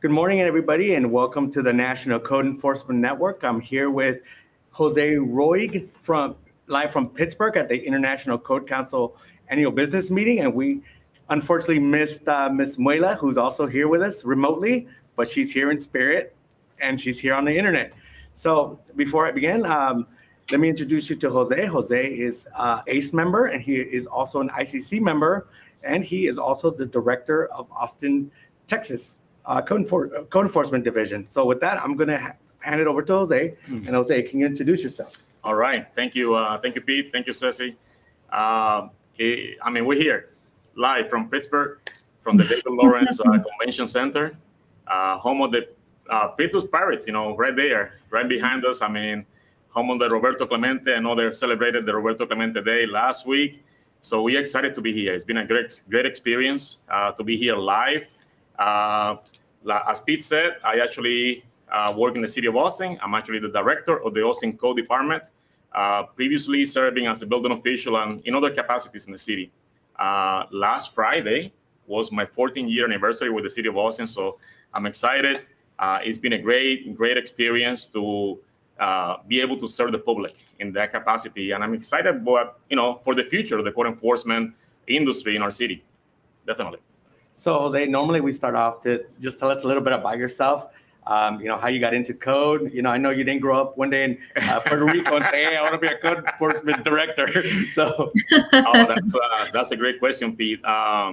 Good morning, everybody, and welcome to the National Code Enforcement Network. I'm here with Jose Roig live from Pittsburgh at the International Code Council annual business meeting, and we unfortunately missed Ms. Muela, who's also here with us remotely, but she's here in spirit and she's here on the internet. So before I begin, let me introduce you to Jose. Jose is ACE member, and he is also an ICC member, and he is also the director of Austin, Texas Code Enforcement Division. So with that, I'm going to hand it over to Jose. And Jose, can you introduce yourself? All right. Thank you. Thank you, Pete. Thank you, Ceci. We're here live from Pittsburgh, from the David Lawrence Convention Center, home of the Pittsburgh Pirates, right there, right behind us. Home of the Roberto Clemente. I know they celebrated the Roberto Clemente Day last week. So we're excited to be here. It's been a great experience to be here live. As Pete said, I actually work in the City of Austin. I'm actually the director of the Austin Code Department, previously serving as a building official and in other capacities in the city. Last Friday was my 14-year anniversary with the City of Austin, so I'm excited. It's been a great experience to be able to serve the public in that capacity, and I'm excited about, for the future of the code enforcement industry in our city, definitely. So Jose, normally we start off to just tell us a little bit about yourself, how you got into code. I know you didn't grow up one day in Puerto Rico and say, hey, I want to be a code enforcement director. So that's a great question, Pete. I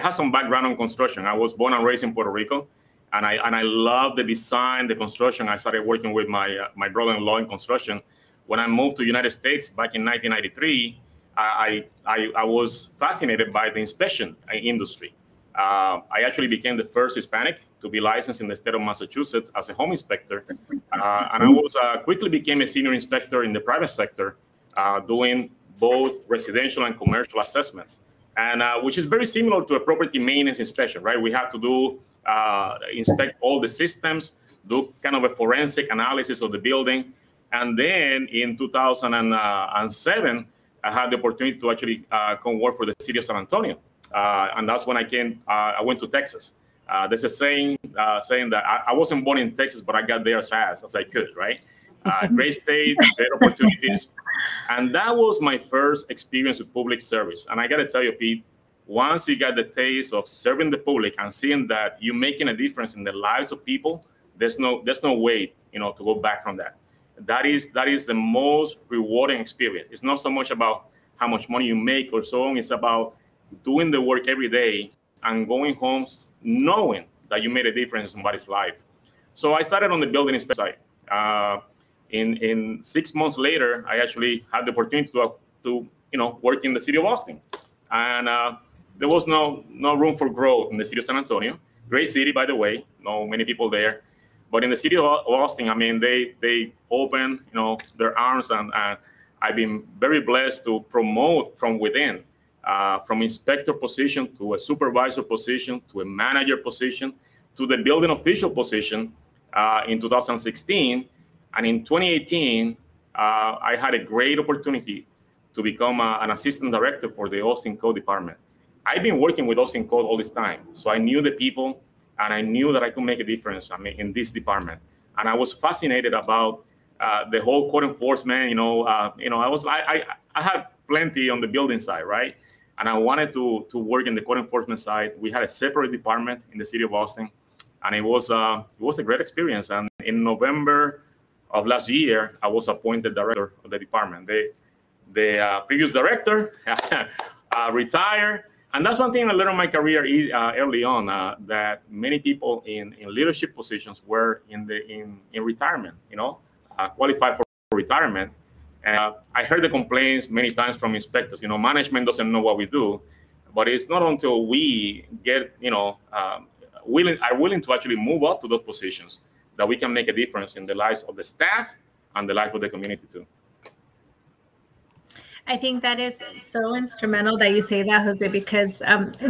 have some background on construction. I was born and raised in Puerto Rico, and I love the design, the construction. I started working with my brother-in-law in construction. When I moved to the United States back in 1993, I was fascinated by the inspection industry. I actually became the first Hispanic to be licensed in the state of Massachusetts as a home inspector. And I was quickly became a senior inspector in the private sector, doing both residential and commercial assessments, and which is very similar to a property maintenance inspection, right? We have to do inspect all the systems, do kind of a forensic analysis of the building. And then in 2007, I had the opportunity to actually come work for the city of San Antonio. And that's when I went to Texas. There's a saying that I wasn't born in Texas, but I got there as fast as I could, right? Great state, great opportunities. And that was my first experience with public service. And I got to tell you, Pete, once you got the taste of serving the public and seeing that you're making a difference in the lives of people, there's no way, to go back from that. That is the most rewarding experience. It's not so much about how much money you make or so on. It's about doing the work every day and going home knowing that you made a difference in somebody's life. So I started on the building inspection side. In 6 months later, I actually had the opportunity to work in the city of Austin, and there was no room for growth in the city of San Antonio. Great city, by the way. Not many people there. But in the city of Austin, they open, their arms, and I've been very blessed to promote from within, from inspector position to a supervisor position to a manager position to the building official position in 2016. And in 2018, I had a great opportunity to become an assistant director for the Austin Code Department. I've been working with Austin Code all this time, so I knew the people. And I knew that I could make a difference, in this department. And I was fascinated about the whole code enforcement. I had plenty on the building side, right? And I wanted to work in the code enforcement side. We had a separate department in the city of Austin, and it was a great experience. And in November of last year, I was appointed director of the department. The previous director retired. And that's one thing I learned in my career early on, that many people in leadership positions were in retirement, qualified for retirement. And I heard the complaints many times from inspectors, management doesn't know what we do, but it's not until we get, are willing to actually move up to those positions that we can make a difference in the lives of the staff and the life of the community too. I think that is so instrumental that you say that, Jose, because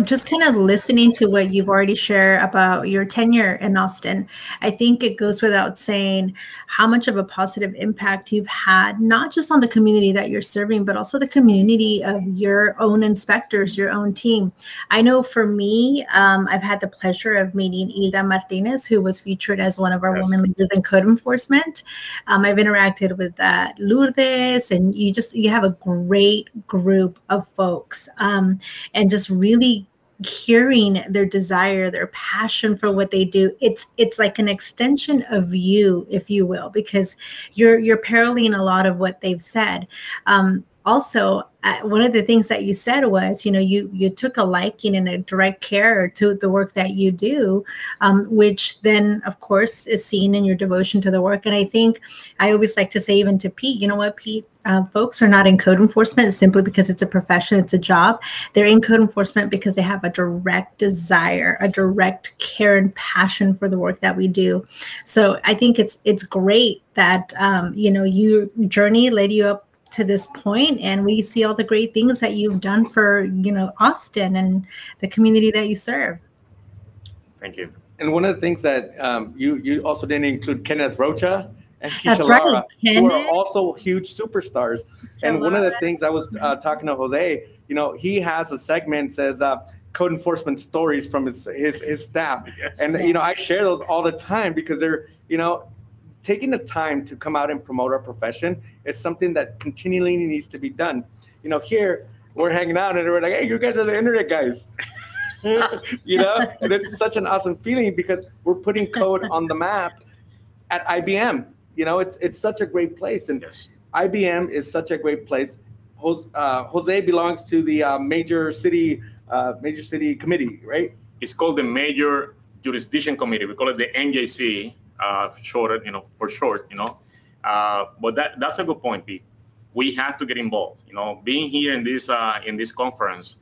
just kind of listening to what you've already shared about your tenure in Austin, I think it goes without saying how much of a positive impact you've had, not just on the community that you're serving, but also the community of your own inspectors, your own team. I know for me, I've had the pleasure of meeting Hilda Martinez, who was featured as one of our Yes. women leaders in code enforcement. I've interacted with Lourdes, and you have a great group of folks, and just really hearing their desire, their passion for what they do. It's like an extension of you, if you will, because you're parodying a lot of what they've said. Also, one of the things that you said was, you took a liking and a direct care to the work that you do, which then, of course, is seen in your devotion to the work. And I think I always like to say, even to Pete, you know what, Pete? Folks are not in code enforcement simply because it's a profession, it's a job. They're in code enforcement because they have a direct desire, a direct care and passion for the work that we do. So I think it's great that your journey led you up to this point, and we see all the great things that you've done for Austin and the community that you serve. Thank you. And one of the things that you also didn't include, Kenneth Rocha and Kishalara, who are also huge superstars. And one of the things I was talking to Jose, he has a segment says code enforcement stories from his staff. Yes. And I share those all the time because they're taking the time to come out and promote our profession is something that continually needs to be done. Here we're hanging out and we're like, hey, you guys are the internet guys. And it's such an awesome feeling because we're putting code on the map at IBM. It's such a great place. And yes. IBM is such a great place. Jose belongs to the major city committee, right? It's called the Major Jurisdiction Committee. We call it the NJC. But that's a good point, Pete. We have to get involved. Being here in this conference,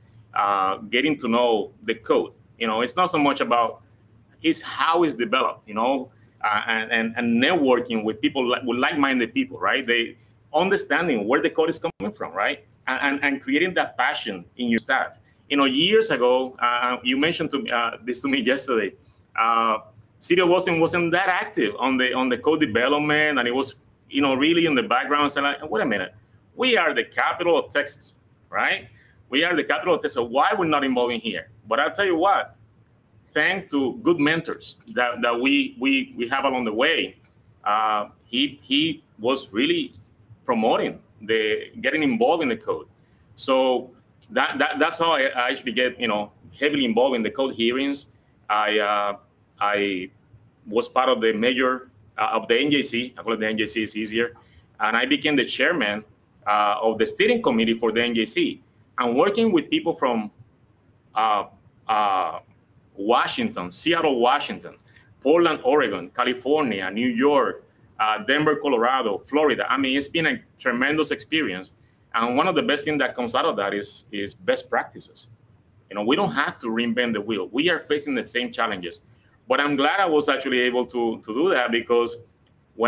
getting to know the code. It's not so much about it's how it's developed. And networking with people with like-minded people, right? They understanding where the code is coming from, right? And creating that passion in your staff. Years ago, you mentioned this to me yesterday. City of Austin wasn't that active on the code development, and it was, really in the background saying, like, wait a minute, we are the capital of Texas, right? We are the capital of Texas. Why we're not involving here? But I'll tell you what, thanks to good mentors that we have along the way, he was really promoting getting involved in the code. So that's how I actually get, heavily involved in the code hearings. I was part of the major of the NJC. I call it the NJC, it's easier. And I became the chairman of the steering committee for the NJC. I'm working with people from Washington, Seattle, Washington, Portland, Oregon, California, New York, Denver, Colorado, Florida. I mean, it's been a tremendous experience. And one of the best things that comes out of that is best practices. We don't have to reinvent the wheel. We are facing the same challenges. But I'm glad I was actually able to do that, because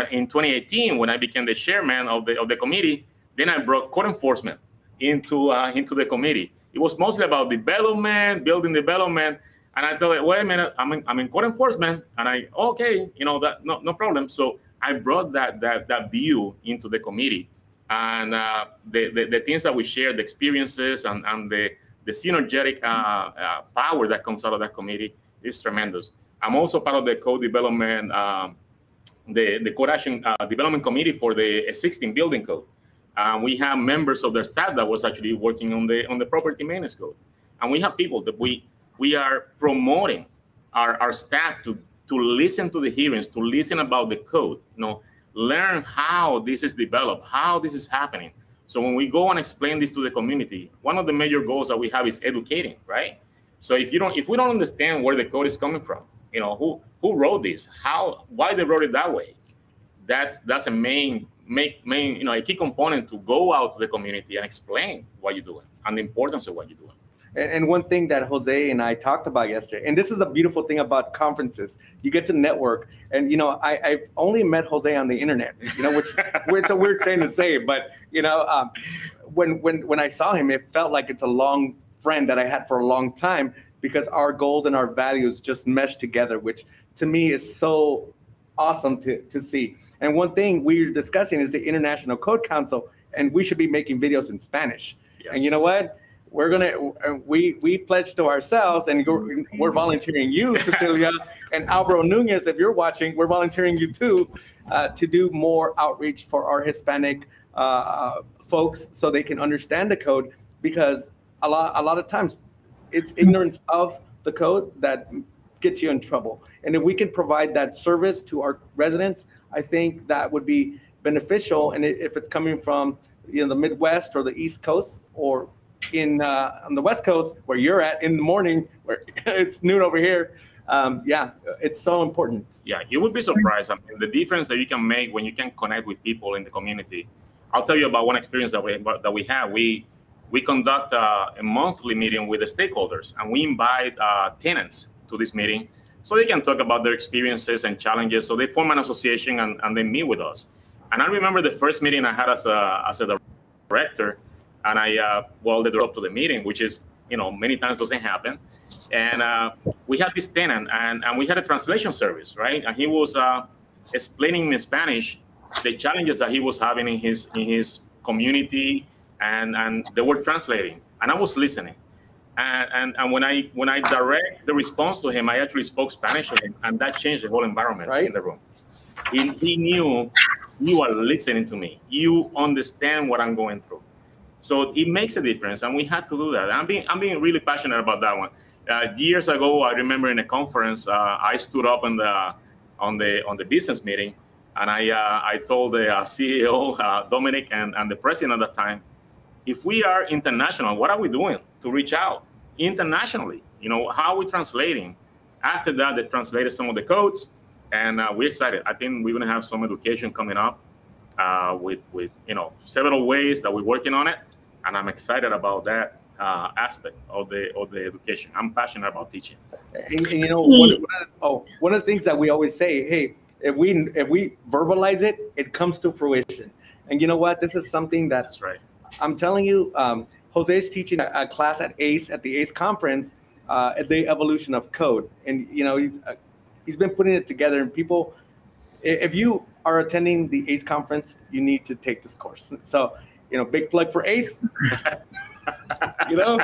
in 2018, when I became the chairman of the committee, then I brought code enforcement into the committee. It was mostly about development, building development, and I thought, wait a minute, I'm in code enforcement, and that no problem. So I brought that view into the committee, and the things that we shared, the experiences, and the synergetic power that comes out of that committee is tremendous. I'm also part of the code development, the code action development committee for the existing building code. We have members of the staff that was actually working on the property maintenance code, and we have people that we are promoting our staff to listen to the hearings, to listen about the code, learn how this is developed, how this is happening. So when we go and explain this to the community, one of the major goals that we have is educating, right? So if we don't understand where the code is coming from, who wrote this, why they wrote it that way, that's a main a key component to go out to the community and explain what you're doing and the importance of what you're doing. And one thing that Jose and I talked about yesterday, and this is the beautiful thing about conferences, you get to network. And, you know, I've only met Jose on the internet, you know, which is, it's a weird thing to say, but, you know, when I saw him, it felt like it's a long friend that I had for a long time, because our goals and our values just meshed together, which to me is so awesome to see. And one thing we were discussing is the International Code Council, and we should be making videos in Spanish. Yes. And you know what? We're gonna we pledge to ourselves, and we're volunteering you, Cecilia, and Alvaro Nunez, if you're watching, we're volunteering you too, to do more outreach for our Hispanic folks so they can understand the code, because a lot of times it's ignorance of the code that gets you in trouble. And if we can provide that service to our residents, I think that would be beneficial. And if it's coming from, you know, the Midwest or the East Coast, or in on the West Coast where you're at in the morning, where it's noon over here, yeah, it's so important. Yeah, you would be surprised, I mean, the difference that you can make when you can connect with people in the community. I'll tell you about one experience that we have. We conduct a monthly meeting with the stakeholders, and we invite tenants to this meeting so they can talk about their experiences and challenges. So they form an association and they meet with us. And I remember the first meeting I had as a director, and I the door up to the meeting, which is, you know, many times doesn't happen. And we had this tenant, and we had a translation service, right? And he was explaining in Spanish the challenges that he was having in his community, and they were translating, and I was listening. And when I direct the response to him, I actually spoke Spanish to him, and that changed the whole environment, right, in the room. He knew, you are listening to me. You understand what I'm going through. So it makes a difference, and we had to do that. I'm being really passionate about that one. Years ago, I remember in a conference, I stood up on the business meeting, and I told the CEO, Dominic, and the president at the time, if we are international, what are we doing to reach out internationally? You know, how are we translating? After that, they translated some of the codes, and we're excited. I think we're gonna have some education coming up with you know, several ways that we're working on it, and I'm excited about that aspect of the education. I'm passionate about teaching. And you know, one of the things that we always say, hey, if we verbalize it, it comes to fruition. And you know what? This is something that, that's right, I'm telling you, Jose is teaching a class at ACE, at the ACE conference, the evolution of code. And, you know, he's been putting it together. And people, if you are attending the ACE conference, you need to take this course. So, you know, big plug for ACE, you know,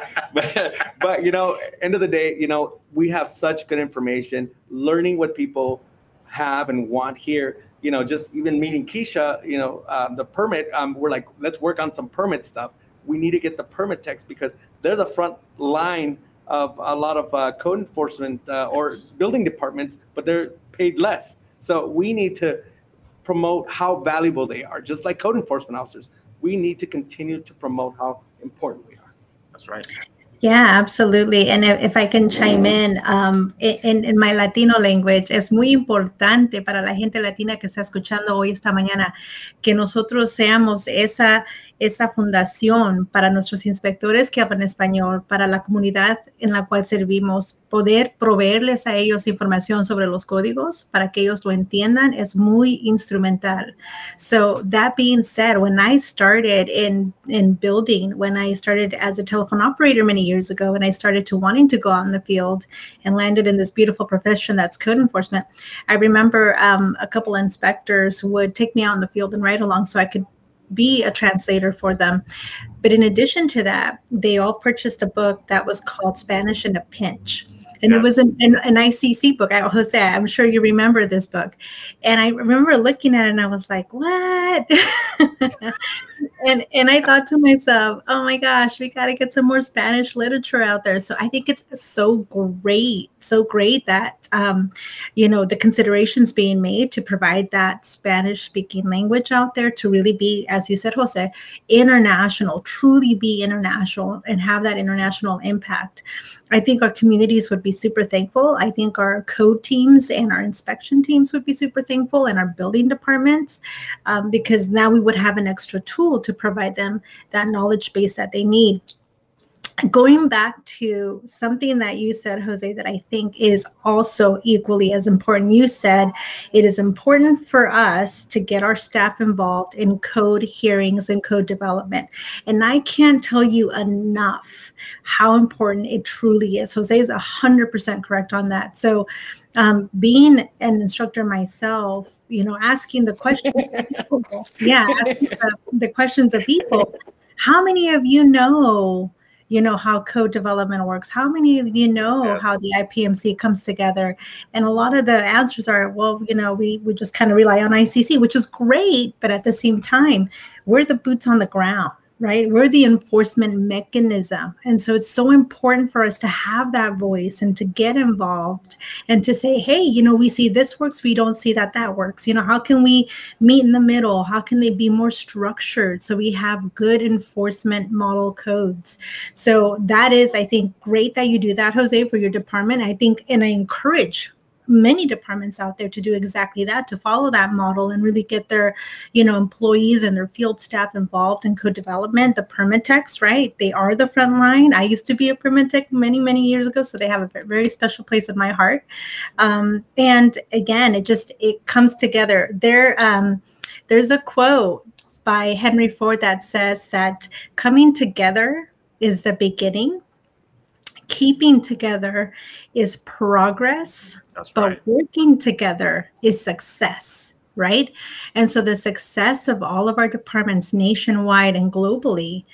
but, you know, end of the day, you know, we have such good information, learning what people have and want here. You know, just even meeting Keisha, you know, the permit, we're like, let's work on some permit stuff. We need to get the permit text, because they're the front line of a lot of code enforcement or building departments, but they're paid less. So we need to promote how valuable they are. Just like code enforcement officers, we need to continue to promote how important we are. That's right. Yeah, absolutely. And if I can chime in, in my Latino language, es muy importante para la gente latina que está escuchando hoy esta mañana que nosotros seamos esa fundación para nuestros inspectores que hablan español, para la comunidad en la cual servimos, poder proveerles a ellos información sobre los códigos para que ellos lo entiendan es muy instrumental. So that being said, when I started in building, when I started as a telephone operator many years ago, and I started to wanting to go out in the field and landed in this beautiful profession that's code enforcement, I remember a couple inspectors would take me out in the field and ride along so I could be a translator for them. But in addition to that, they all purchased a book that was called Spanish in a Pinch. And yes, it was an ICC book. Jose, I'm sure you remember this book. And I remember looking at it and I was like, what? And I thought to myself, oh my gosh, we got to get some more Spanish literature out there. So I think it's so great that, you know, the considerations being made to provide that Spanish speaking language out there to really be, as you said, Jose, international, truly be international and have that international impact. I think our communities would be super thankful. I think our code teams and our inspection teams would be super thankful, and our building departments, because now we would have an extra tool to provide them that knowledge base that they need. Going back to something that you said, Jose, that I think is also equally as important. You said it is important for us to get our staff involved in code hearings and code development. And I can't tell you enough how important it truly is. Jose is 100% correct on that. So being an instructor myself, you know, asking the questions the questions of people. How many of you know how code development works? How many of you know how the IPMC comes together? And a lot of the answers are, well, you know, we just kind of rely on ICC, which is great, but at the same time, we're the boots on the ground, right? We're the enforcement mechanism. And so it's so important for us to have that voice and to get involved and to say, hey, you know, we see this works, we don't see that works. You know, how can we meet in the middle? How can they be more structured so we have good enforcement model codes? So that is, I think, great that you do that, Jose, for your department. I think, and I encourage many departments out there to do exactly that, to follow that model and really get their, you know, employees and their field staff involved in code development. The permit techs, right? They are the front line. I used to be a permit tech many, many years ago, so they have a very special place in my heart. And again, it comes together. There's a quote by Henry Ford that says that coming together is the beginning. Keeping together is progress, but working together is success, right? And so the success of all of our departments nationwide and globally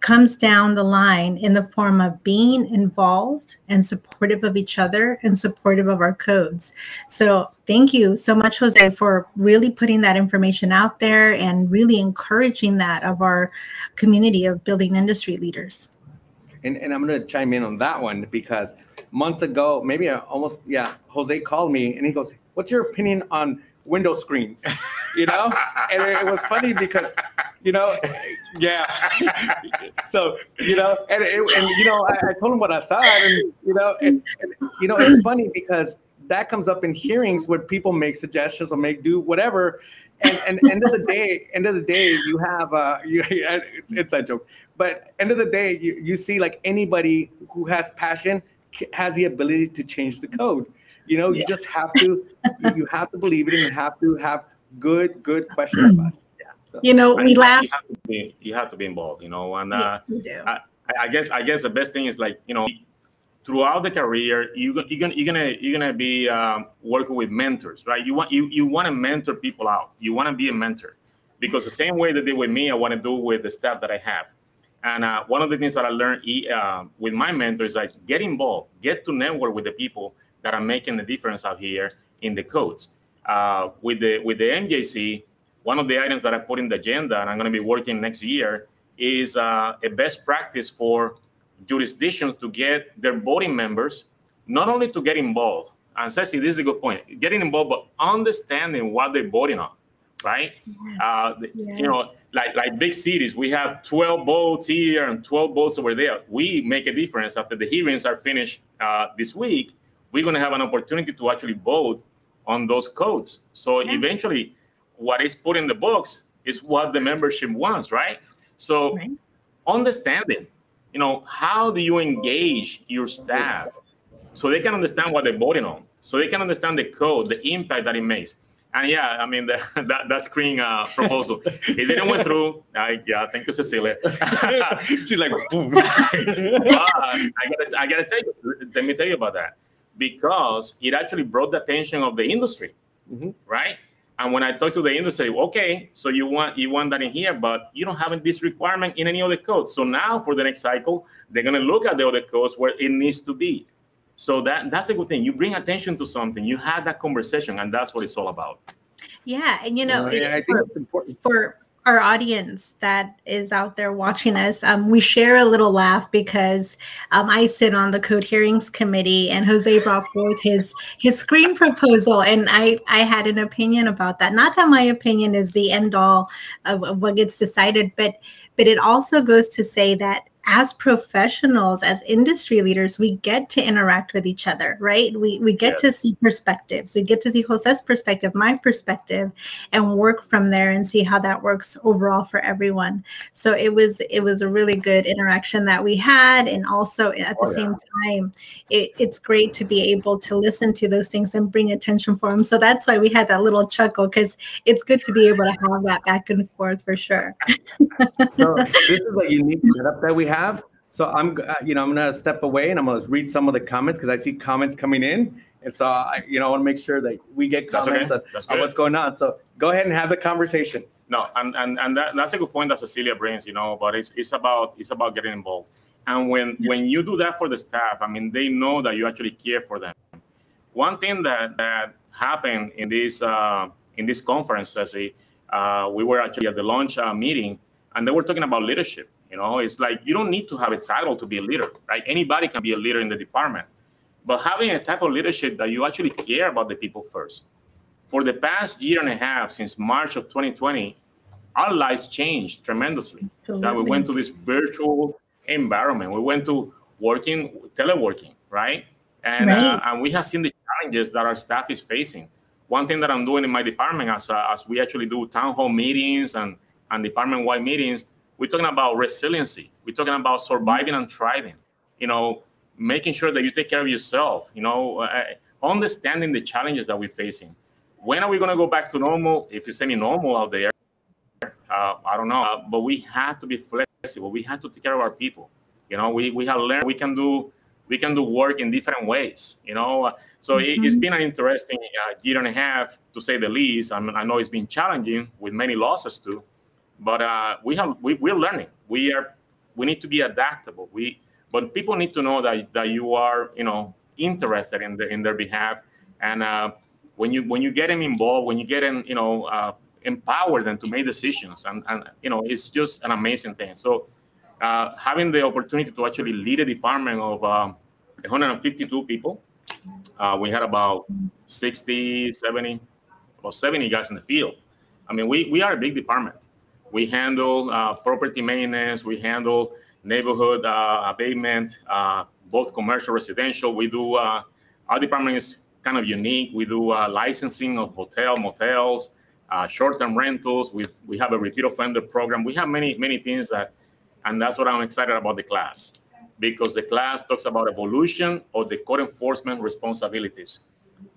comes down the line in the form of being involved and supportive of each other and supportive of our codes. So thank you so much, Jose, for really putting that information out there and really encouraging that of our community of building industry leaders. And I'm going to chime in on that one because months ago, Jose called me and he goes, what's your opinion on window screens? You know, and it was funny because, you know, so, you know, and you know, I told him what I thought, and, you know, and, you know, it's funny because that comes up in hearings where people make suggestions or do whatever. And end of the day, you have it's a joke, but end of the day, you see like anybody who has passion has the ability to change the code. You know, you just have to, you have to believe it and have to have good questions about it. Yeah. So, you know, we laugh. You have to be involved, you know, and you do. I guess the best thing is like, you know, throughout the career, you're gonna be working with mentors, right? You want to mentor people out. You want to be a mentor, because the same way that they with me, I want to do with the staff that I have. And one of the things that I learned with my mentor is like get involved, get to network with the people that are making the difference out here in the codes. With the NJC, one of the items that I put in the agenda and I'm gonna be working next year is a best practice for jurisdictions to get their voting members not only to get involved, and Ceci, this is a good point, getting involved, but understanding what they're voting on, right? Yes. You know, like big cities, we have 12 votes here and 12 votes over there. We make a difference. After the hearings are finished this week, we're going to have an opportunity to actually vote on those codes. So eventually, what is put in the books is what the membership wants, right? So understanding. You know, how do you engage your staff so they can understand what they're voting on, so they can understand the code, the impact that it makes? And yeah, I mean, that screen proposal, it didn't went through. Thank you, Cecilia. She's like, boom. I gotta tell you, let me tell you about that, because it actually brought the attention of the industry, right? And when I talk to the industry, okay, so you want that in here, but you don't have this requirement in any other code. So now for the next cycle, they're gonna look at the other codes where it needs to be. So that's a good thing. You bring attention to something, you have that conversation, and that's what it's all about. Yeah, and you know, I think it's important for our audience that is out there watching us, we share a little laugh because I sit on the Code Hearings Committee, and Jose brought forth his screen proposal, and I had an opinion about that. Not that my opinion is the end all of what gets decided, but it also goes to say that as professionals, as industry leaders, we get to interact with each other, right? We get to see perspectives. We get to see Jose's perspective, my perspective, and work from there and see how that works overall for everyone. So it was a really good interaction that we had. And also at the same time, it's great to be able to listen to those things and bring attention for them. So that's why we had that little chuckle, because it's good to be able to have that back and forth for sure. So this is a unique setup that we have. So I'm going to step away and I'm going to read some of the comments, because I see comments coming in. And so I want to make sure that we get comments on what's going on. So go ahead and have the conversation. No, and that's a good point that Cecilia brings, but it's about getting involved. And when you do that for the staff, I mean, they know that you actually care for them. One thing that happened in this conference, Ceci, we were actually at the launch meeting, and they were talking about leadership. It's like you don't need to have a title to be a leader, right? Anybody can be a leader in the department. But having a type of leadership that you actually care about the people first. For the past year and a half, since March of 2020, our lives changed tremendously. So we went to this virtual environment. We went to teleworking, right? And we have seen the challenges that our staff is facing. One thing that I'm doing in my department, as we actually do town hall meetings and department-wide meetings, we're talking about resiliency. We're talking about surviving and thriving. Making sure that you take care of yourself. Understanding the challenges that we're facing. When are we going to go back to normal? If it's any normal out there, I don't know. But we have to be flexible. We have to take care of our people. We have learned we can do work in different ways. So it's been an interesting year and a half, to say the least. I mean, I know it's been challenging with many losses too, but we're learning. We need to be adaptable. But people need to know that you are interested in their behalf, and when you get them involved, when you get them empower them to make decisions, and it's just an amazing thing. So having the opportunity to actually lead a department of 152 people. We had about 70 guys in the field. I mean, we are a big department. We handle property maintenance. We handle neighborhood abatement, both commercial, residential. We do, our department is kind of unique. We do licensing of hotel, motels, short-term rentals. We have a repeat offender program. We have many, many things and that's what I'm excited about the class. Because the class talks about evolution of the code enforcement responsibilities.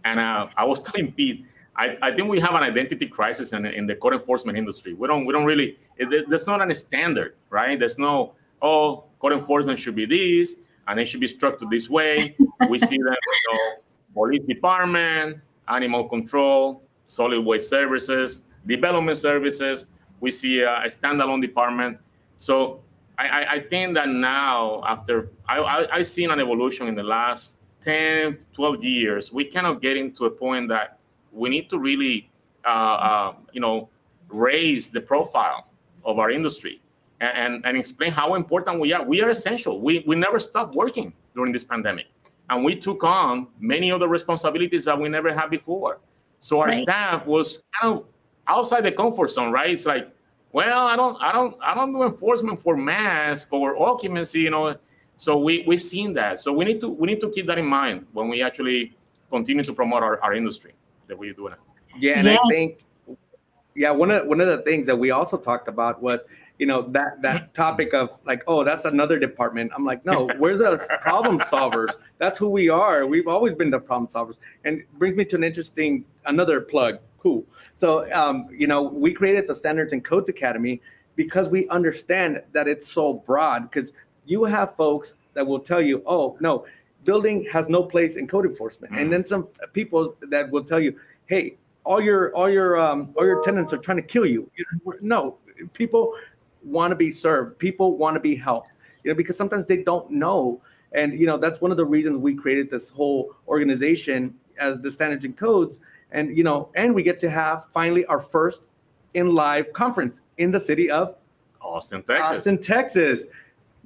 And I was telling Pete, I think we have an identity crisis in the code enforcement industry. We don't really, there's not a standard, right? There's no, code enforcement should be this, and it should be structured this way. We see that police department, animal control, solid waste services, development services. We see a standalone department. So I think that now, after I've seen an evolution in the last 10, 12 years, we kind of getting to a point that we need to really, raise the profile of our industry and explain how important we are. We are essential. We never stopped working during this pandemic, and we took on many other responsibilities that we never had before. So our staff was kind of outside the comfort zone, right? It's like, well, I don't do enforcement for mask or occupancy, So we've seen that. So we need to keep that in mind when we actually continue to promote our industry that we're doing. Yeah, and I think one of the things that we also talked about was that topic of like, that's another department. I'm like, no, we're the problem solvers. That's who we are. We've always been the problem solvers, and it brings me to an interesting another plug. Cool. So, we created the Standards and Codes Academy because we understand that it's so broad, because you have folks that will tell you, no, building has no place in code enforcement. And then some people that will tell you, hey, all your tenants are trying to kill you. No, people want to be served. People want to be helped, because sometimes they don't know. And, that's one of the reasons we created this whole organization as the Standards and Codes. And and we get to have finally our first in live conference in the city of Austin, Texas.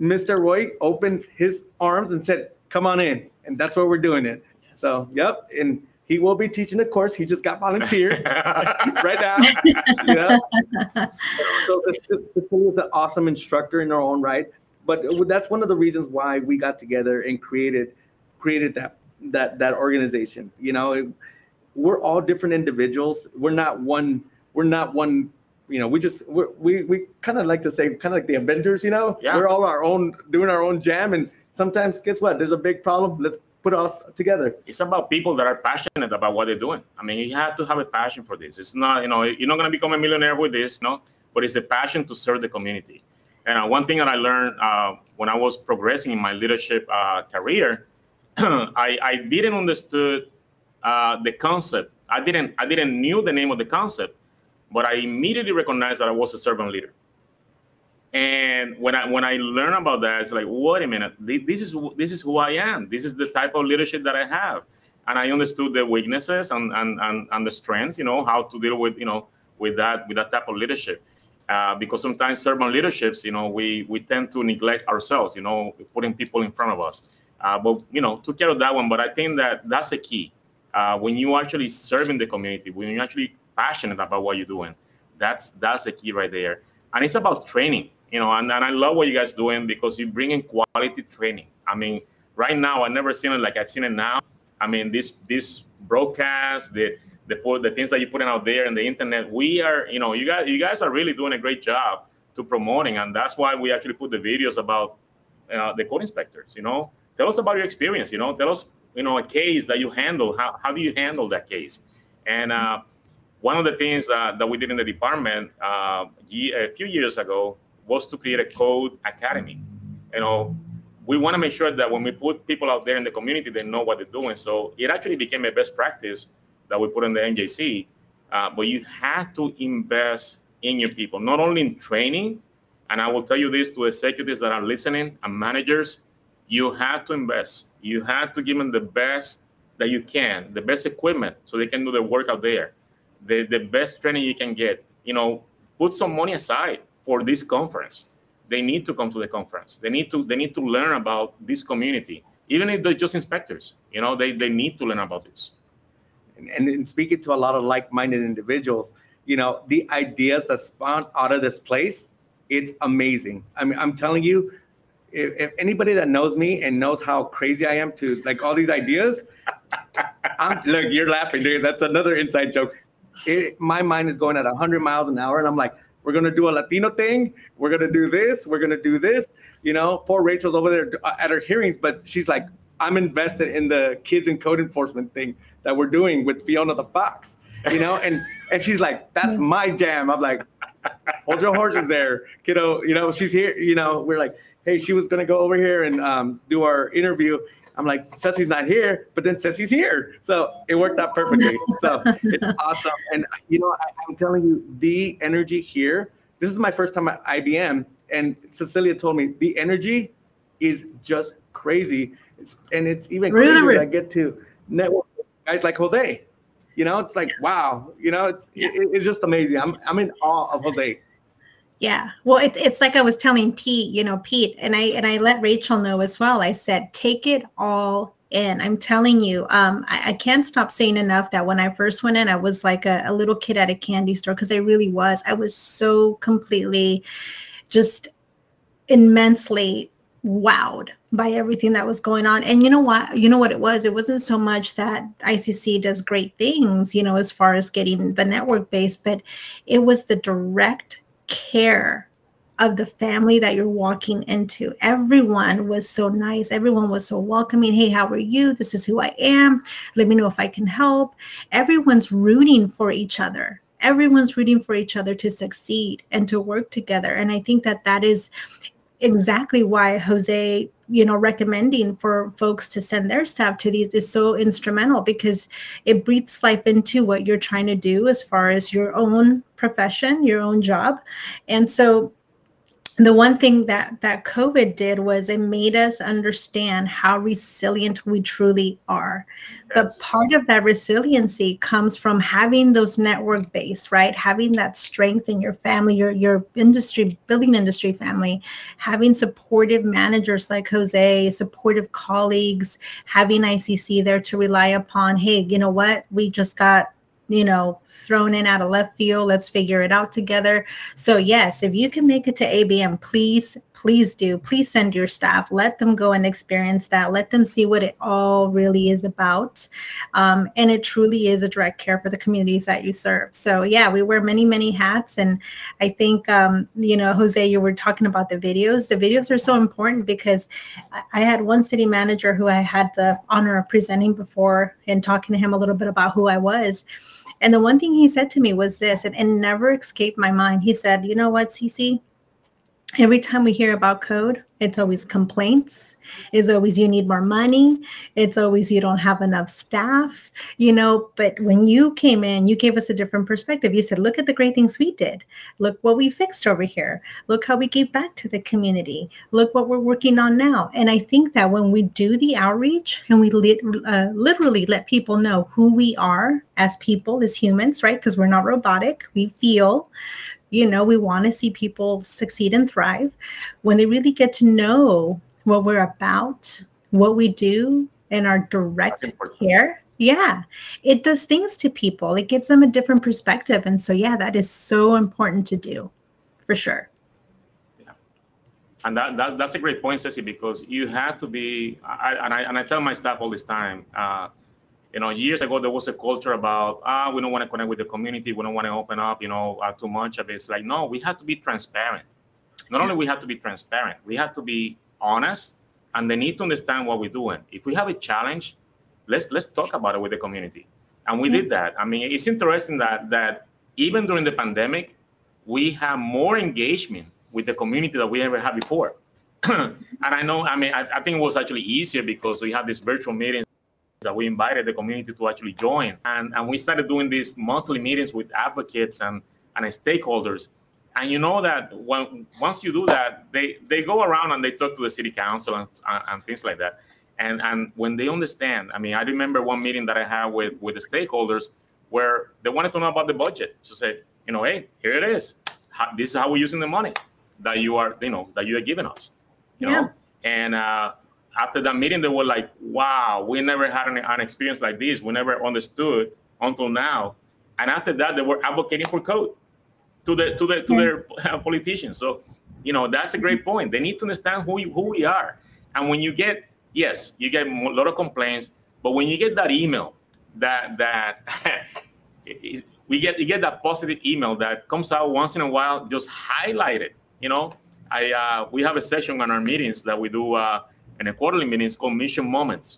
Mr. Roig opened his arms and said, "Come on in," and that's where we're doing it. Yes. So, yep, and he will be teaching a course. He just got volunteered right now. So Cecilia is an awesome instructor in her own right. But that's one of the reasons why we got together and created that organization. You know, we're all different individuals. We're not one. You know, we kind of like to say, kind of like the Avengers. You know, yeah. We're all our own, doing our own jam. And sometimes, guess what? There's a big problem. Let's put us together. It's about people that are passionate about what they're doing. I mean, you have to have a passion for this. It's not, you know, you're not going to become a millionaire with this, no. But it's the passion to serve the community. And one thing that I learned when I was progressing in my leadership career, I didn't understood the concept. I didn't knew the name of the concept, but I immediately recognized that I was a servant leader. And when I learned about that, it's like, wait a minute, this is who I am. This is the type of leadership that I have. And I understood the weaknesses and the strengths. You know, how to deal with, you know, with that type of leadership. Because sometimes servant leaderships, you know, we tend to neglect ourselves, you know, putting people in front of us. But, you know, took care of that one. But I think that's a key. When you actually serving the community, when you're actually passionate about what you're doing, that's the key right there. And it's about training, you know, and I love what you guys are doing because you bring in quality training. I mean, right now, I've never seen it like I've seen it now. I mean, this broadcast, the things that you're putting out there and the internet, we are, you know, you guys are really doing a great job to promoting. And that's why we actually put the videos about the code inspectors, you know. Tell us about your experience, you know. Tell us, you know, a case that you handle. How do you handle that case? And one of the things that we did in the department a few years ago was to create a code academy. You know, we want to make sure that when we put people out there in the community, they know what they're doing. So it actually became a best practice that we put in the NJC, but you have to invest in your people, not only in training, and I will tell you this to executives that are listening and managers, you have to invest. You have to give them the best that you can, the best equipment, so they can do their work out there, the best training you can get. You know, put some money aside for this conference. They need to come to the conference. They need to learn about this community, even if they're just inspectors. You know, they need to learn about this. And speaking to a lot of like-minded individuals, you know, the ideas that spawn out of this place, it's amazing. I mean, I'm telling you, if anybody that knows me and knows how crazy I am to like all these ideas, look, you're laughing, dude. That's another inside joke. My mind is going at 100 miles an hour, and I'm like, we're going to do a Latino thing. We're going to do this. We're going to do this. You know, poor Rachel's over there at her hearings, but she's like, I'm invested in the kids and code enforcement thing that we're doing with Fiona the Fox, you know, and she's like, that's my jam. I'm like, hold your horses there, kiddo. You know, she's here. You know, we're like, hey, she was gonna go over here and do our interview. I'm like, Ceci's not here, but then Ceci's here, so it worked out perfectly. So it's awesome, and you know, I'm telling you, the energy here. This is my first time at IBM, and Cecilia told me the energy is just crazy. It's even crazier that I get to network with guys like Jose. You know, it's like, wow, you know, it's just amazing. I'm in awe of Jose. Yeah. Well, it's like I was telling Pete, you know, and I let Rachel know as well. I said, take it all in. I'm telling you, I can't stop saying enough that when I first went in, I was like a little kid at a candy store, because I really was. I was so completely just immensely wowed by everything that was going on. And you know what? You know what it was? It wasn't so much that ICC does great things, you know, as far as getting the network base, but it was the direct care of the family that you're walking into. Everyone was so nice. Everyone was so welcoming. Hey, how are you? This is who I am. Let me know if I can help. Everyone's rooting for each other. Everyone's rooting for each other to succeed and to work together. And I think that is exactly why Jose, you know, recommending for folks to send their staff to these is so instrumental, because it breathes life into what you're trying to do as far as your own profession, your own job. And so the one thing that COVID did was it made us understand how resilient we truly are. Yes. But part of that resiliency comes from having those network base, right? Having that strength in your family, your industry, building industry family, having supportive managers like Jose, supportive colleagues, having ICC there to rely upon. Hey, you know what? We just got you know, thrown in out of left field. Let's figure it out together. So yes, if you can make it to ABM, please, please do. Please send your staff. Let them go and experience that. Let them see what it all really is about. And it truly is a direct care for the communities that you serve. So yeah, we wear many, many hats. And I think, you know, Jose, you were talking about the videos. The videos are so important because I had one city manager who I had the honor of presenting before and talking to him a little bit about who I was. And the one thing he said to me was this, and it never escaped my mind. He said, you know what, Cece? Every time we hear about code, it's always complaints. It's always you need more money. It's always you don't have enough staff, you know. But when you came in, you gave us a different perspective. You said, look at the great things we did. Look what we fixed over here. Look how we gave back to the community. Look what we're working on now. And I think that when we do the outreach and we literally let people know who we are as people, as humans, right? Because we're not robotic. We feel. You know, we want to see people succeed and thrive. When they really get to know what we're about, what we do, and our direct care, yeah, it does things to people. It gives them a different perspective. And so, yeah, that is so important to do, for sure. Yeah. And that's a great point, Ceci, because you have to be, I tell my staff all this time, you know, years ago, there was a culture about, we don't want to connect with the community. We don't want to open up, you know, too much of it. It's like, no, we have to be transparent. Not only we have to be transparent, we have to be honest, and they need to understand what we're doing. If we have a challenge, let's talk about it with the community. And we did that. I mean, it's interesting that even during the pandemic, we have more engagement with the community than we ever had before. And I know, I mean, I think it was actually easier because we had this virtual meeting that we invited the community to actually join. And we started doing these monthly meetings with advocates and stakeholders. And you know that once you do that, they go around and they talk to the city council and things like that. And when they understand, I mean, I remember one meeting that I had with the stakeholders where they wanted to know about the budget. So say, you know, hey, here it is. This is how we're using the money that you are giving us, you know? And, after that meeting, they were like, wow, we never had an experience like this. We never understood until now. And after that, they were advocating for code to their politicians. So, you know, that's a great point. They need to understand who we are. And when you get, yes, you get a lot of complaints, but when you get that email that you get that positive email that comes out once in a while, just highlight it. You know, we have a session on our meetings that we do, and a quarterly meeting is called Mission Moments.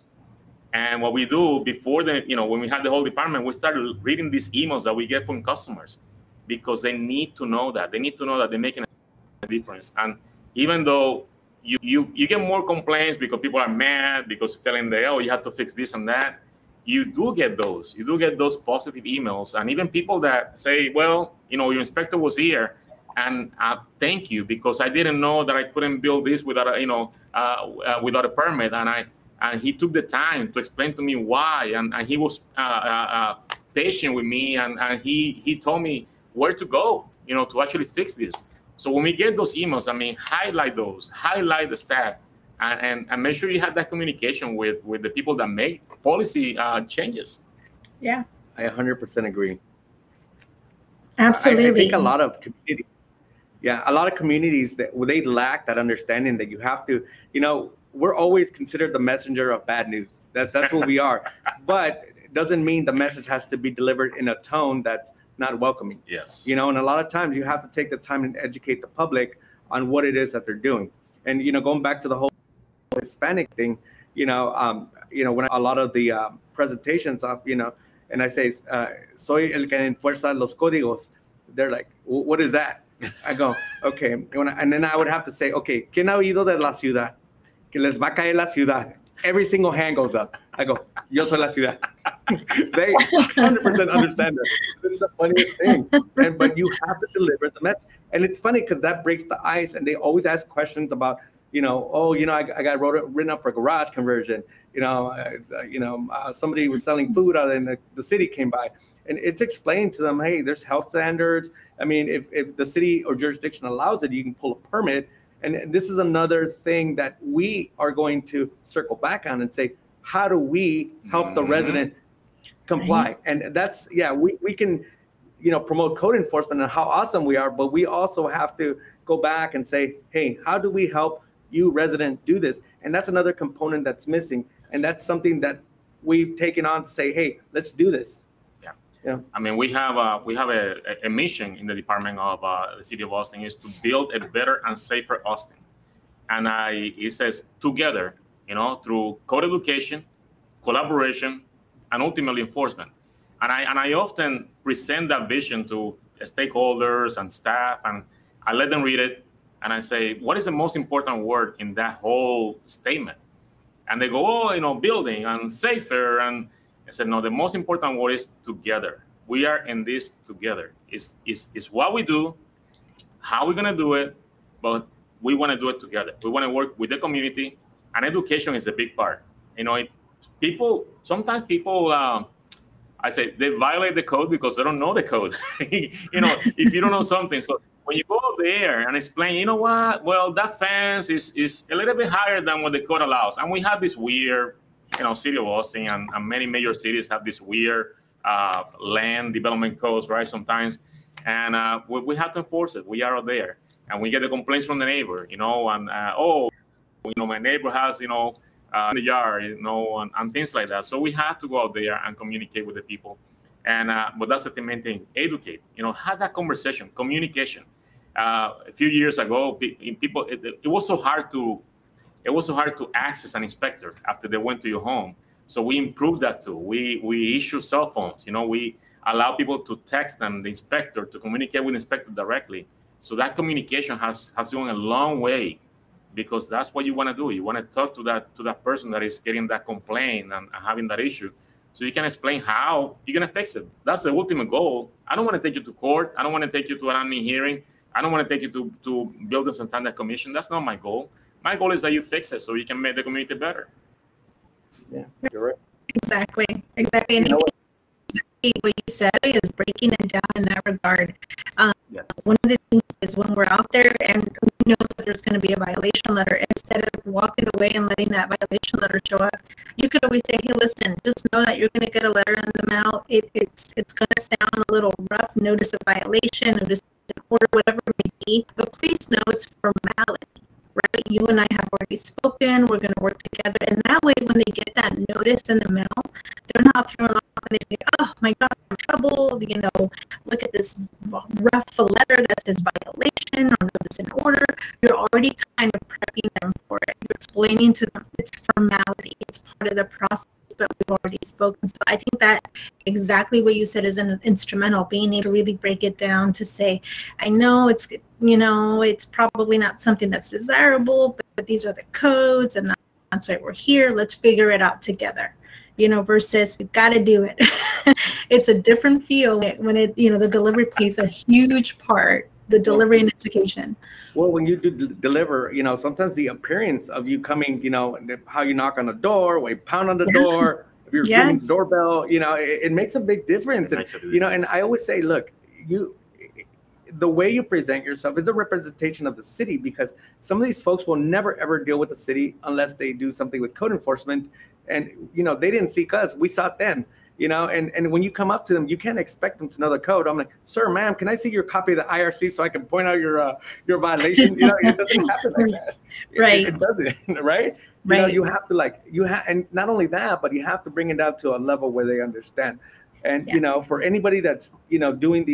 And what we do before when we had the whole department, we started reading these emails that we get from customers because they need to know that. They need to know that they're making a difference. And even though you get more complaints because people are mad, because you're telling them, oh, you have to fix this and that, you do get those. You do get those positive emails. And even people that say, well, you know, your inspector was here, and thank you because I didn't know that I couldn't build this without a permit, and he took the time to explain to me why, and he was patient with me, and he told me where to go, you know, to actually fix this. So when we get those emails, I mean, highlight those, highlight the staff, and make sure you have that communication with the people that make policy changes. Yeah, I 100% agree. Absolutely, I think a lot of communities. Yeah, a lot of communities they lack that understanding that you have to, you know, we're always considered the messenger of bad news. That's what we are. But it doesn't mean the message has to be delivered in a tone that's not welcoming. Yes. You know, and a lot of times you have to take the time and educate the public on what it is that they're doing. And, you know, going back to the whole Hispanic thing, you know, when a lot of the presentations up, you know, and I say, soy el que enfuerza los códigos, they're like, what is that? I go, okay, and then I would have to say, okay, ¿quién ha oído de la ciudad? Que les va a caer la ciudad. Every single hand goes up. I go, yo soy la ciudad. They 100% understand it. It's the funniest thing. But you have to deliver the message. And it's funny because that breaks the ice, and they always ask questions about, you know, oh, you know, I got written up for garage conversion. You know, somebody was selling food out in the city came by. And it's explained to them, hey, there's health standards. I mean, if the city or jurisdiction allows it, you can pull a permit. And this is another thing that we are going to circle back on and say, how do we help the resident comply. Right. And that's, yeah, we can, you know, promote code enforcement and how awesome we are, but we also have to go back and say, hey, how do we help you resident do this? And that's another component that's missing. And that's something that we've taken on to say, hey, let's do this. Yeah. Yeah. I mean, we have a mission in the department of the City of Austin is to build a better and safer Austin. And it says together, you know, through code education, collaboration, and ultimately enforcement. And I often present that vision to stakeholders and staff, and I let them read it, and I say, what is the most important word in that whole statement? And they go, oh, you know, building and safer. And I said, no, the most important word is together. We are in this together. It's what we do, how we're gonna do it, but we wanna do it together. We wanna work with the community, and education is a big part. You know, sometimes people, I say, they violate the code because they don't know the code. You know, if you don't know something. So when you go there and explain, you know what, well, that fence is a little bit higher than what the code allows. And we have this weird, you know, City of Austin and many major cities have this weird land development codes, right, sometimes. And we have to enforce it. We are out there. And we get the complaints from the neighbor, you know, and, oh, you know, my neighbor has, you know, in the yard, you know, and things like that. So we have to go out there and communicate with the people. And but that's the main thing, educate, you know, have that conversation, communication. A few years ago, people, it was so hard to access an inspector after they went to your home. So we improved that too. We issue cell phones, you know, we allow people to text them, the inspector, to communicate with the inspector directly. So that communication has gone a long way. Because that's what you want to do. You want to talk to that person that is getting that complaint and having that issue, so you can explain how you're going to fix it. That's the ultimate goal. I don't want to take you to court. I don't want to take you to an admin hearing. I don't want to take you to Buildings and Standards Commission. That's not my goal. My goal is that you fix it so you can make the community better. Yeah, you're right. Exactly. And exactly what you said is breaking it down in that regard. Yes. One of the things is when we're out there and we know that there's going to be a violation letter, instead of walking away and letting that violation letter show up, you could always say, hey, listen, just know that you're going to get a letter in the mail. It's going to sound a little rough, notice of violation, notice of order, whatever it may be, but please know it's formality, right? You and I have already spoken. We're going to work together. And that way, when they get that notice in the mail, they're not thrown off and they say, oh, my God, I'm in trouble. You know, look at this rough letter that says violation or notice in order. You're already kind of prepping them for it. You're explaining to them it's formality. It's part of the process, but we've already spoken. So I think that exactly what you said is an instrumental, being able to really break it down to say, I know it's, you know, it's probably not something that's desirable, but these are the codes and that's why we're here. Let's figure it out together, you know, versus you've got to do it. It's a different feel when it, you know, the delivery plays a huge part, the delivery and education. Well, when you do deliver, you know, sometimes the appearance of you coming, you know, how you knock on the door, or you pound on the door, if you're ringing the doorbell, you know, it makes a big difference. You know, and I always say, look, the way you present yourself is a representation of the city, because some of these folks will never, ever deal with the city unless they do something with code enforcement. And, you know, they didn't seek us. We sought them, you know, and when you come up to them, you can't expect them to know the code. I'm like, sir, ma'am, can I see your copy of the IRC so I can point out your violation? You know, it doesn't happen like that. Right. It doesn't, right? You know, you have to and not only that, but you have to bring it out to a level where they understand. And, you know, for anybody that's, you know, doing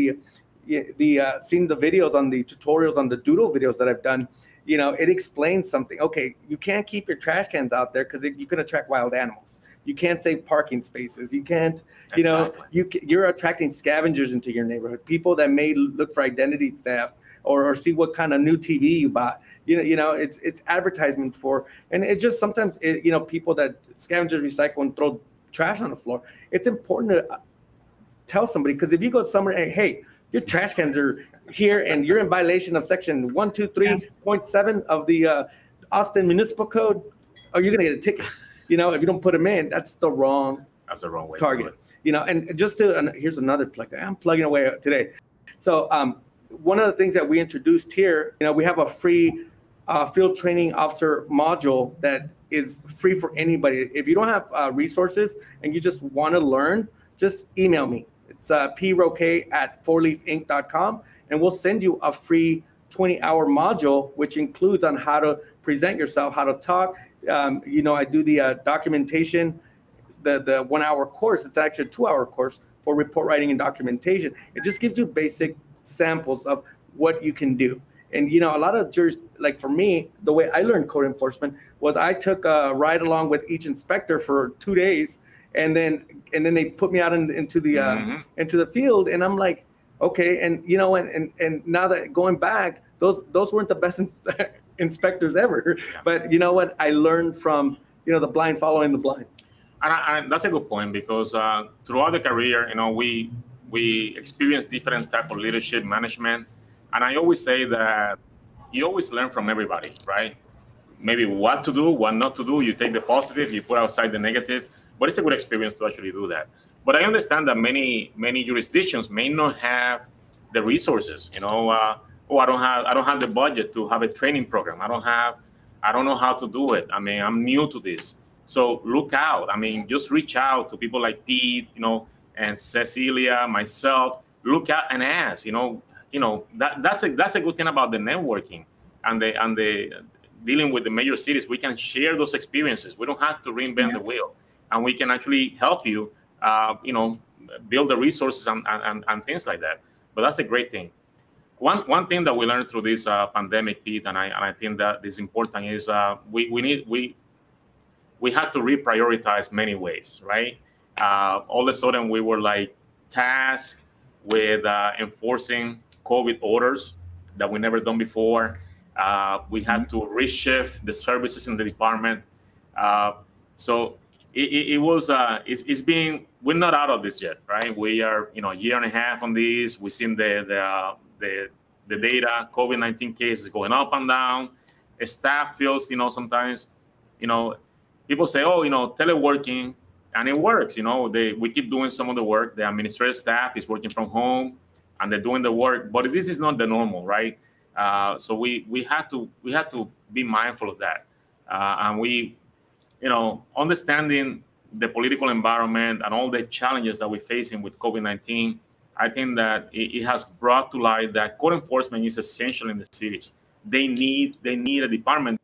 seen the videos on the tutorials on the doodle videos that I've done, you know, it explains something. Okay, you can't keep your trash cans out there because you can attract wild animals. You can't save parking spaces. You can't, you know, you're attracting scavengers into your neighborhood, people that may look for identity theft or see what kind of new TV you bought. You know, it's advertisement for, and it's just sometimes, you know, people that scavengers recycle and throw trash on the floor. It's important to tell somebody, because if you go somewhere and, hey, your trash cans are here and you're in violation of section 123.7 of the Austin Municipal Code, or you're going to get a ticket. You know, if you don't put them in, that's the wrong way target. You know, and just to, and here's another plug. I'm plugging away today. So one of the things that we introduced here, you know, we have a free field training officer module that is free for anybody. If you don't have resources and you just want to learn, just email me. It's proquet@fourleafinc.com, and we'll send you a free 20-hour module, which includes on how to present yourself, how to talk. You know, I do the documentation, the 1-hour course. It's actually a 2-hour course for report writing and documentation. It just gives you basic samples of what you can do. And, you know, a lot of jurors, like for me, the way I learned code enforcement was I took a ride along with each inspector for 2 days, and then they put me out into the field, and I'm like, okay, and you know, and now that going back, those weren't the best inspectors ever, yeah. But you know what, I learned from, you know, the blind following the blind. And that's a good point, because throughout the career, you know, we experience different type of leadership management. And I always say that you always learn from everybody, right? Maybe what to do, what not to do. You take the positive, you put outside the negative, but it's a good experience to actually do that. But I understand that many jurisdictions may not have the resources. You know, oh, I don't have the budget to have a training program. I don't know how to do it. I mean, I'm new to this. So look out. I mean, just reach out to people like Pete, you know, and Cecilia, myself. Look out and ask, you know. You know, that's a good thing about the networking and the dealing with the major cities. We can share those experiences. We don't have to reinvent the wheel, and we can actually help you, you know, build the resources and things like that. But that's a great thing. One thing that we learned through this pandemic, Pete, and I think that is important is we had to reprioritize many ways, right? All of a sudden we were like tasked with enforcing COVID orders that we never done before. We had to reshift the services in the department. So it was, it's been, we're not out of this yet, right? We are, you know, a year and a half on this. We've seen the data, COVID-19 cases going up and down. Staff feels, you know, sometimes, you know, people say, oh, you know, teleworking, and it works, you know, we keep doing some of the work. The administrative staff is working from home, and they're doing the work, but this is not the normal, right? So we had to be mindful of that, and we, you know, understanding the political environment and all the challenges that we're facing with COVID-19. I think that it has brought to light that code enforcement is essential in the cities. They need a department.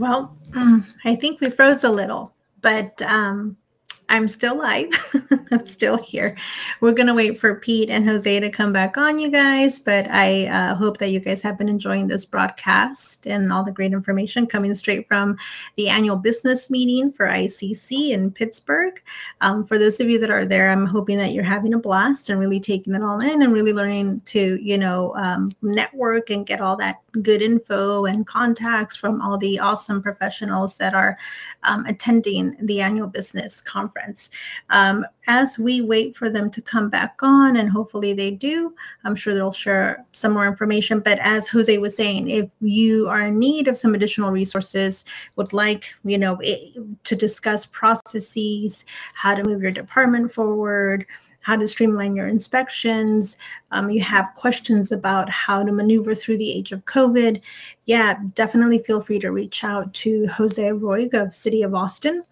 Well, I think we froze a little, but I'm still live. I'm still here. We're going to wait for Pete and Jose to come back on, you guys, but I hope that you guys have been enjoying this broadcast and all the great information coming straight from the annual business meeting for ICC in Pittsburgh. For those of you that are there, I'm hoping that you're having a blast and really taking it all in and really learning to, you know, network and get all that good info and contacts from all the awesome professionals that are attending the annual business conference. As we wait for them to come back on, and hopefully they do, I'm sure they'll share some more information. But as Jose was saying, if you are in need of some additional resources, would like, you know, to discuss processes, how to move your department forward, how to streamline your inspections, you have questions about how to maneuver through the age of COVID, yeah, definitely feel free to reach out to Jose Roig of City of Austin,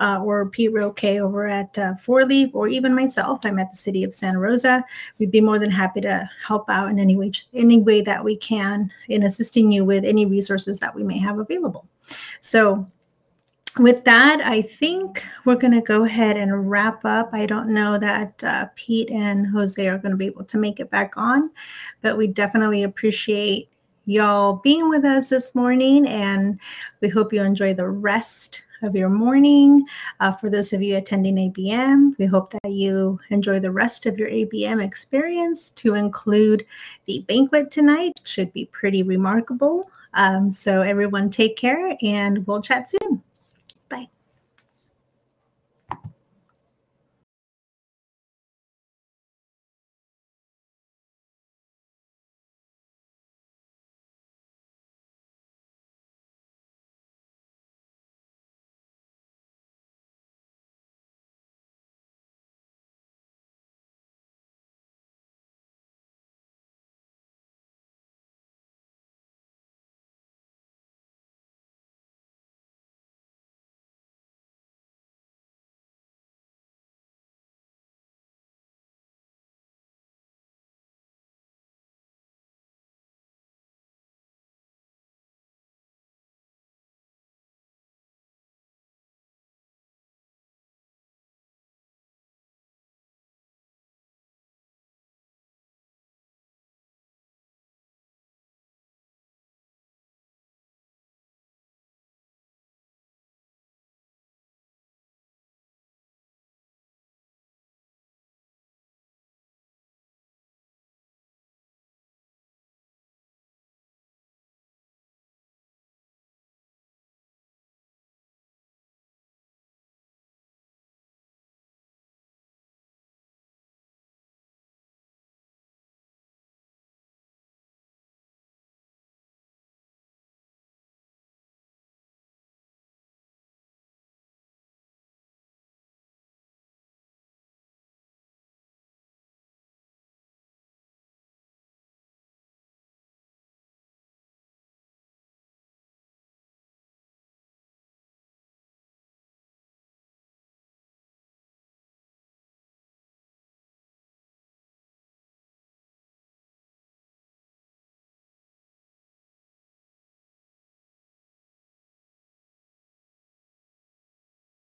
or Pete Roquet over at Four Leaf, or even myself. I'm at the City of Santa Rosa. We'd be more than happy to help out in any way that we can in assisting you with any resources that we may have available. So with that, I think we're going to go ahead and wrap up. I don't know that Pete and Jose are going to be able to make it back on, but we definitely appreciate y'all being with us this morning, and we hope you enjoy the rest of your morning. For those of you attending ABM, we hope that you enjoy the rest of your ABM experience, to include the banquet tonight. It should be pretty remarkable. So everyone take care, and we'll chat soon.